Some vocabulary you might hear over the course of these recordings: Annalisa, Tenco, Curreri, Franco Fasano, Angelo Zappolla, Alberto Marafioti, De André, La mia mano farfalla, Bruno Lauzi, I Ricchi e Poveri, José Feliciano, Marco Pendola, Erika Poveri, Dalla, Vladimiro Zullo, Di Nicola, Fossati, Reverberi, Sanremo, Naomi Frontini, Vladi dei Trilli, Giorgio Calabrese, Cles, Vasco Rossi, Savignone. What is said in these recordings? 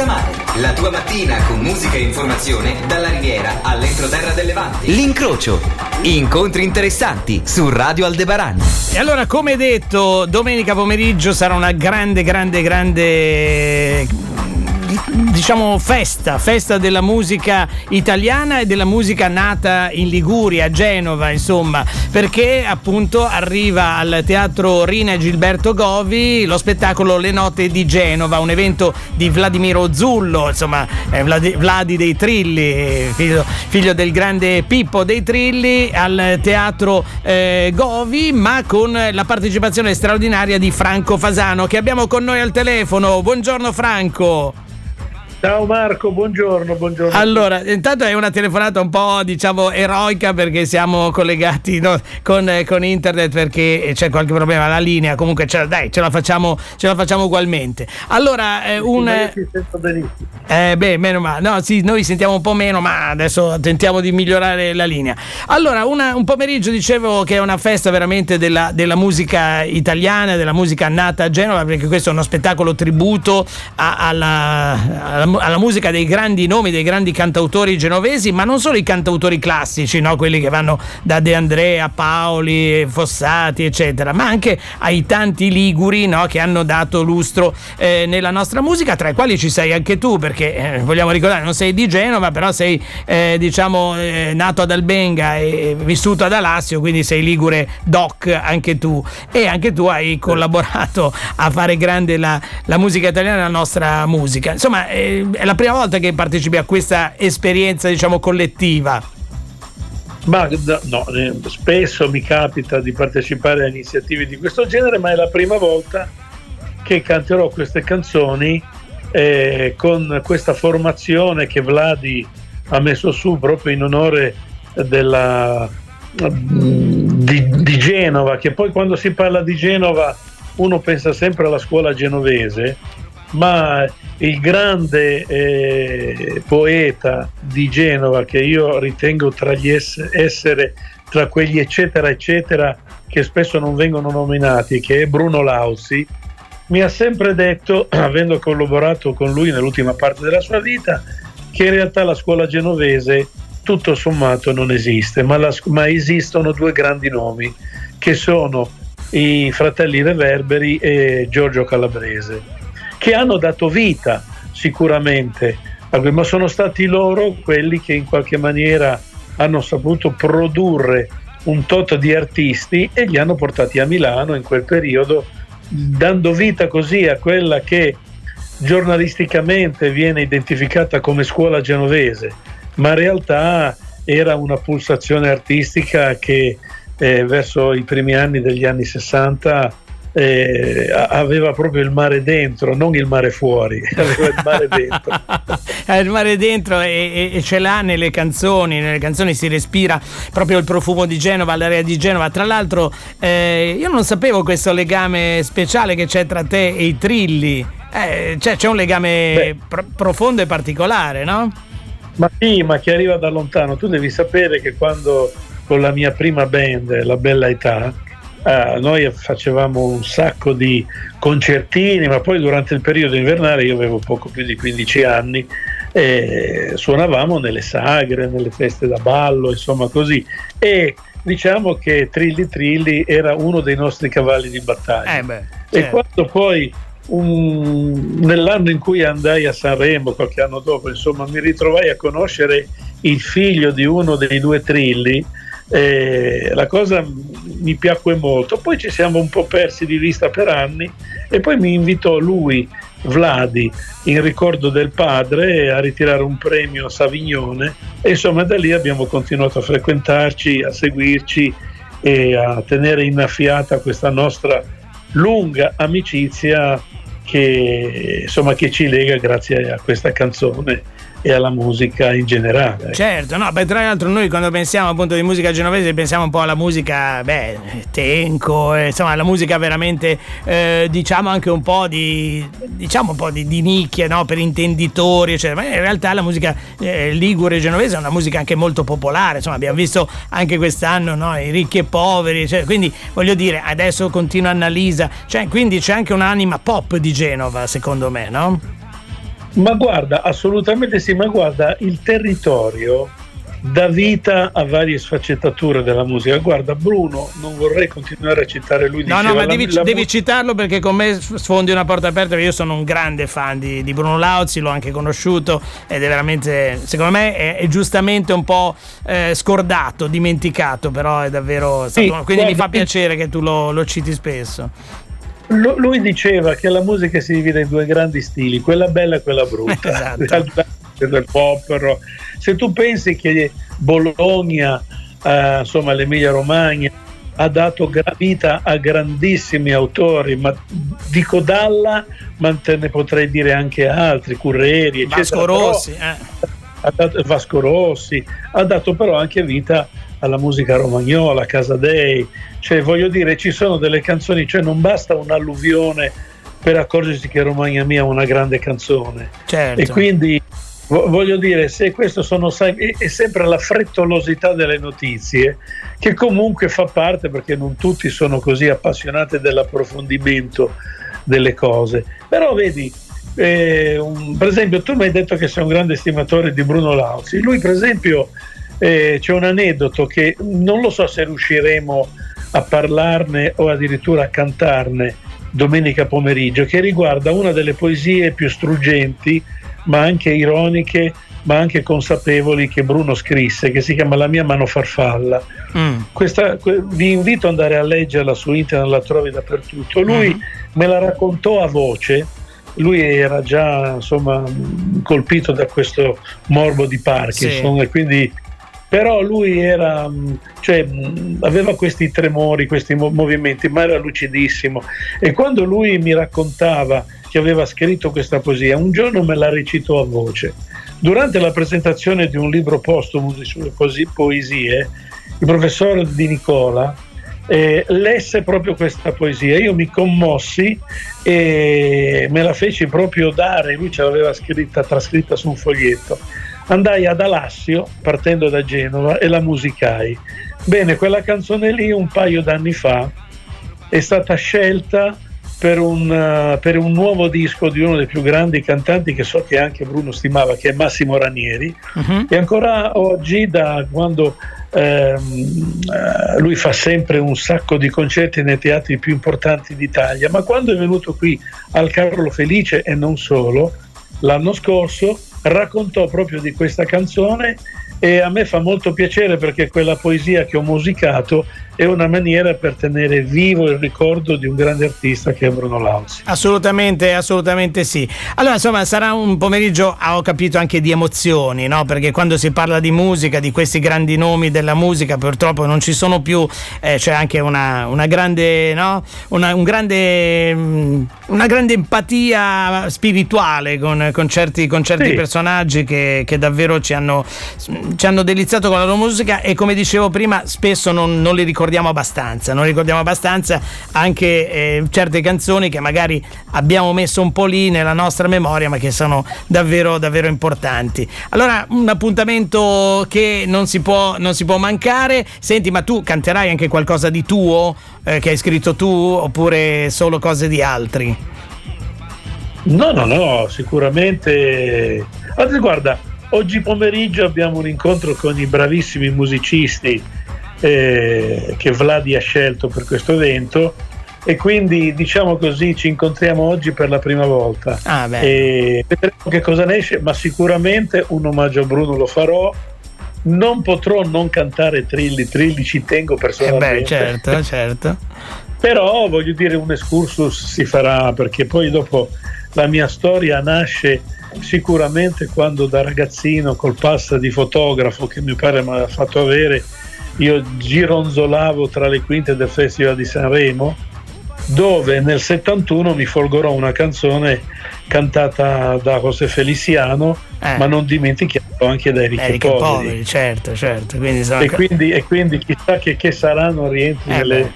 senza mare. La tua mattina con musica e informazione dalla Riviera all'entroterra del Levante. L'incrocio. Incontri interessanti su Radio Aldebaran. E allora, come detto, domenica pomeriggio sarà una grande diciamo festa della musica italiana e della musica nata in Liguria, a Genova, insomma, perché appunto arriva al Teatro Rina Gilberto Govi lo spettacolo Le Note di Genova, un evento di Vladimiro Zullo, insomma, Vladi dei Trilli, figlio del grande Pippo dei Trilli, al Teatro Govi, ma con la partecipazione straordinaria di Franco Fasano, che abbiamo con noi al telefono. Buongiorno Franco. Ciao Marco, buongiorno. Allora, intanto è una telefonata un po', diciamo, eroica, perché siamo collegati, no, con internet, perché c'è qualche problema alla linea. Comunque ce la facciamo ugualmente. Allora, io ti sento benissimo. Meno male. No, sì, noi sentiamo un po' meno, ma adesso tentiamo di migliorare la linea. Allora, un pomeriggio, dicevo, che è una festa veramente della musica italiana, della musica nata a Genova, perché questo è uno spettacolo tributo alla musica dei grandi nomi, dei grandi cantautori genovesi, ma non solo i cantautori classici, no? Quelli che vanno da De André a Paoli, Fossati, eccetera, ma anche ai tanti liguri, no? Che hanno dato lustro nella nostra musica, tra i quali ci sei anche tu, perché vogliamo ricordare, non sei di Genova, però sei nato ad Albenga e vissuto ad Alassio, quindi sei ligure doc anche tu, e anche tu hai collaborato a fare grande la musica italiana, la nostra musica, insomma. È la prima volta che partecipi a questa esperienza, diciamo, collettiva? Ma no, spesso mi capita di partecipare a iniziative di questo genere, ma è la prima volta che canterò queste canzoni con questa formazione che Vladi ha messo su proprio in onore di Genova, che poi quando si parla di Genova uno pensa sempre alla scuola genovese, ma il grande poeta di Genova, che io ritengo essere tra quegli eccetera eccetera che spesso non vengono nominati, che è Bruno Lauzi, mi ha sempre detto, avendo collaborato con lui nell'ultima parte della sua vita, che in realtà la scuola genovese tutto sommato non esiste, ma esistono due grandi nomi, che sono i fratelli Reverberi e Giorgio Calabrese, che hanno dato vita sicuramente, ma sono stati loro quelli che in qualche maniera hanno saputo produrre un tot di artisti e li hanno portati a Milano in quel periodo, dando vita così a quella che giornalisticamente viene identificata come scuola genovese, ma in realtà era una pulsazione artistica che verso i primi anni degli anni 60 aveva proprio il mare dentro, non il mare fuori, aveva il mare dentro. Il mare dentro e ce l'ha nelle canzoni. Nelle canzoni si respira proprio il profumo di Genova, l'area di Genova. Tra l'altro io non sapevo questo legame speciale che c'è tra te e i Trilli, cioè c'è un legame profondo e particolare, no? Ma sì, ma che arriva da lontano. Tu devi sapere che quando con la mia prima band, La Bella Età, noi facevamo un sacco di concertini, ma poi durante il periodo invernale, io avevo poco più di 15 anni, suonavamo nelle sagre, nelle feste da ballo, insomma così, e diciamo che Trilli era uno dei nostri cavalli di battaglia. Certo. E quando poi nell'anno in cui andai a Sanremo, qualche anno dopo, insomma, mi ritrovai a conoscere il figlio di uno dei due Trilli, la cosa mi piacque molto. Poi ci siamo un po' persi di vista per anni e poi mi invitò lui, Vladi, in ricordo del padre, a ritirare un premio a Savignone, e insomma da lì abbiamo continuato a frequentarci, a seguirci e a tenere innaffiata questa nostra lunga amicizia che ci lega grazie a questa canzone e alla musica in generale. Certo, no, tra l'altro noi quando pensiamo appunto di musica genovese pensiamo un po' alla musica tenco, insomma alla musica veramente diciamo anche un po' di nicchia, no? Per intenditori, eccetera. Ma in realtà la musica ligure genovese è una musica anche molto popolare, insomma abbiamo visto anche quest'anno, no? I Ricchi e Poveri, eccetera. Quindi voglio dire, adesso continua Annalisa, quindi c'è anche un'anima pop di Genova, secondo me, no? Ma guarda, assolutamente sì, ma guarda, il territorio dà vita a varie sfaccettature della musica. Guarda, Bruno, non vorrei continuare a citare lui. No, no, ma devi citarlo, perché con me sfondi una porta aperta, perché io sono un grande fan di Bruno Lauzi, l'ho anche conosciuto ed è veramente, secondo me, è giustamente un po' scordato, dimenticato, però è davvero stato, sì, quindi guarda, mi fa piacere che tu lo citi spesso. Lui diceva che la musica si divide in due grandi stili, quella bella e quella brutta. Esatto. Del popolo. Se tu pensi che Bologna, insomma l'Emilia Romagna, ha dato vita a grandissimi autori, ma dico Dalla, ma te ne potrei dire anche altri, Curreri, Vasco Rossi, ha dato però anche vita alla musica romagnola, Casadei, cioè voglio dire, ci sono delle canzoni, cioè non basta un'alluvione per accorgersi che Romagna Mia è una grande canzone. Certo. E quindi voglio dire, se questo è sempre la frettolosità delle notizie, che comunque fa parte, perché non tutti sono così appassionati dell'approfondimento delle cose. Però vedi, per esempio, tu mi hai detto che sei un grande stimatore di Bruno Lauzi. Lui, per esempio, c'è un aneddoto che non lo so se riusciremo a parlarne o addirittura a cantarne domenica pomeriggio, che riguarda una delle poesie più struggenti, ma anche ironiche, ma anche consapevoli, che Bruno scrisse, che si chiama La mia mano farfalla. Vi invito ad andare a leggerla su internet, la trovi dappertutto. Lui me la raccontò a voce, lui era già insomma colpito da questo morbo di Parkinson, sì. E quindi però lui era, cioè, aveva questi tremori, questi movimenti, ma era lucidissimo. E quando lui mi raccontava che aveva scritto questa poesia, un giorno me la recitò a voce. Durante la presentazione di un libro postumo sulle poesie, il professor Di Nicola lesse proprio questa poesia. Io mi commossi e me la feci proprio dare, lui ce l'aveva trascritta su un foglietto. Andai ad Alassio, partendo da Genova, e la musicai. Bene, quella canzone lì un paio d'anni fa è stata scelta per un nuovo disco di uno dei più grandi cantanti che so che anche Bruno stimava, che è Massimo Ranieri. E ancora oggi, da quando lui fa sempre un sacco di concerti nei teatri più importanti d'Italia, ma quando è venuto qui al Carlo Felice e non solo, l'anno scorso, raccontò proprio di questa canzone, e a me fa molto piacere, perché quella poesia che ho musicato è una maniera per tenere vivo il ricordo di un grande artista che è Bruno Lauzi. Assolutamente, assolutamente sì. Allora, insomma, sarà un pomeriggio, ho capito, anche di emozioni, no? Perché quando si parla di musica, di questi grandi nomi della musica, purtroppo non ci sono più, c'è anche una grande, no? una grande empatia spirituale con certi sì. personaggi che davvero ci hanno deliziato con la loro musica, e come dicevo prima spesso non li ricordiamo abbastanza, anche certe canzoni che magari abbiamo messo un po' lì nella nostra memoria, ma che sono davvero davvero importanti. Allora, un appuntamento che non si può mancare. Senti, ma tu canterai anche qualcosa di tuo, che hai scritto tu, oppure solo cose di altri? No, sicuramente. Allora, guarda, oggi pomeriggio abbiamo un incontro con i bravissimi musicisti che Vladi ha scelto per questo evento, e quindi, diciamo così, ci incontriamo oggi per la prima volta. E vedremo che cosa ne esce, ma sicuramente un omaggio a Bruno lo farò. Non potrò non cantare Trilli, ci tengo personalmente. Certo. Però voglio dire, un excursus si farà, perché poi dopo la mia storia nasce sicuramente quando, da ragazzino, col pass di fotografo che mio padre mi ha fatto avere, io gironzolavo tra le quinte del Festival di Sanremo, dove nel 71 mi folgorò una canzone cantata da José Feliciano, ma non dimentichiamo anche da Erika Poveri. Certo. Quindi chissà che saranno rientri nelle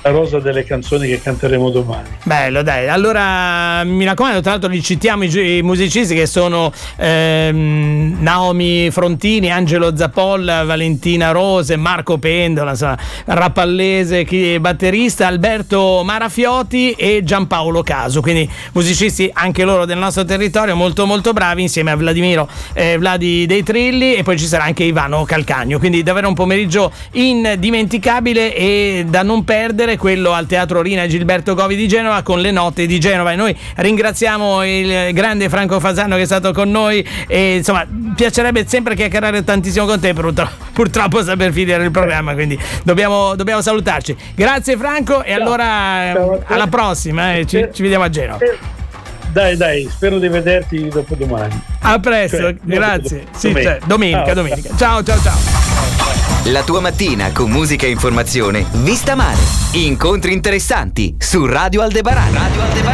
la rosa delle canzoni che canteremo domani. Bello, dai, allora mi raccomando, tra l'altro li citiamo i musicisti che sono Naomi Frontini, Angelo Zappolla, Valentina Rose, Marco Pendola, insomma, Rappallese batterista, Alberto Marafioti e Giampaolo Caso, quindi musicisti anche loro del nostro territorio molto molto bravi, insieme a Vladimiro Vladi dei Trilli, e poi ci sarà anche Ivano Calcagno, quindi davvero un pomeriggio indimenticabile e da non perdere, quello al Teatro Rina Gilberto Govi di Genova con Le Note di Genova. E noi ringraziamo il grande Franco Fasano che è stato con noi, e insomma piacerebbe sempre chiacchierare tantissimo con te, purtroppo saper finire il programma, quindi dobbiamo salutarci. Grazie Franco, e ciao, allora ciao, alla prossima, ci vediamo a Genova. Dai, spero di vederti dopo domani. A presto, grazie. Dopo, sì, domenica. Domenica. Ciao. La tua mattina con musica e informazione vista male. Incontri interessanti su Radio Aldebaran.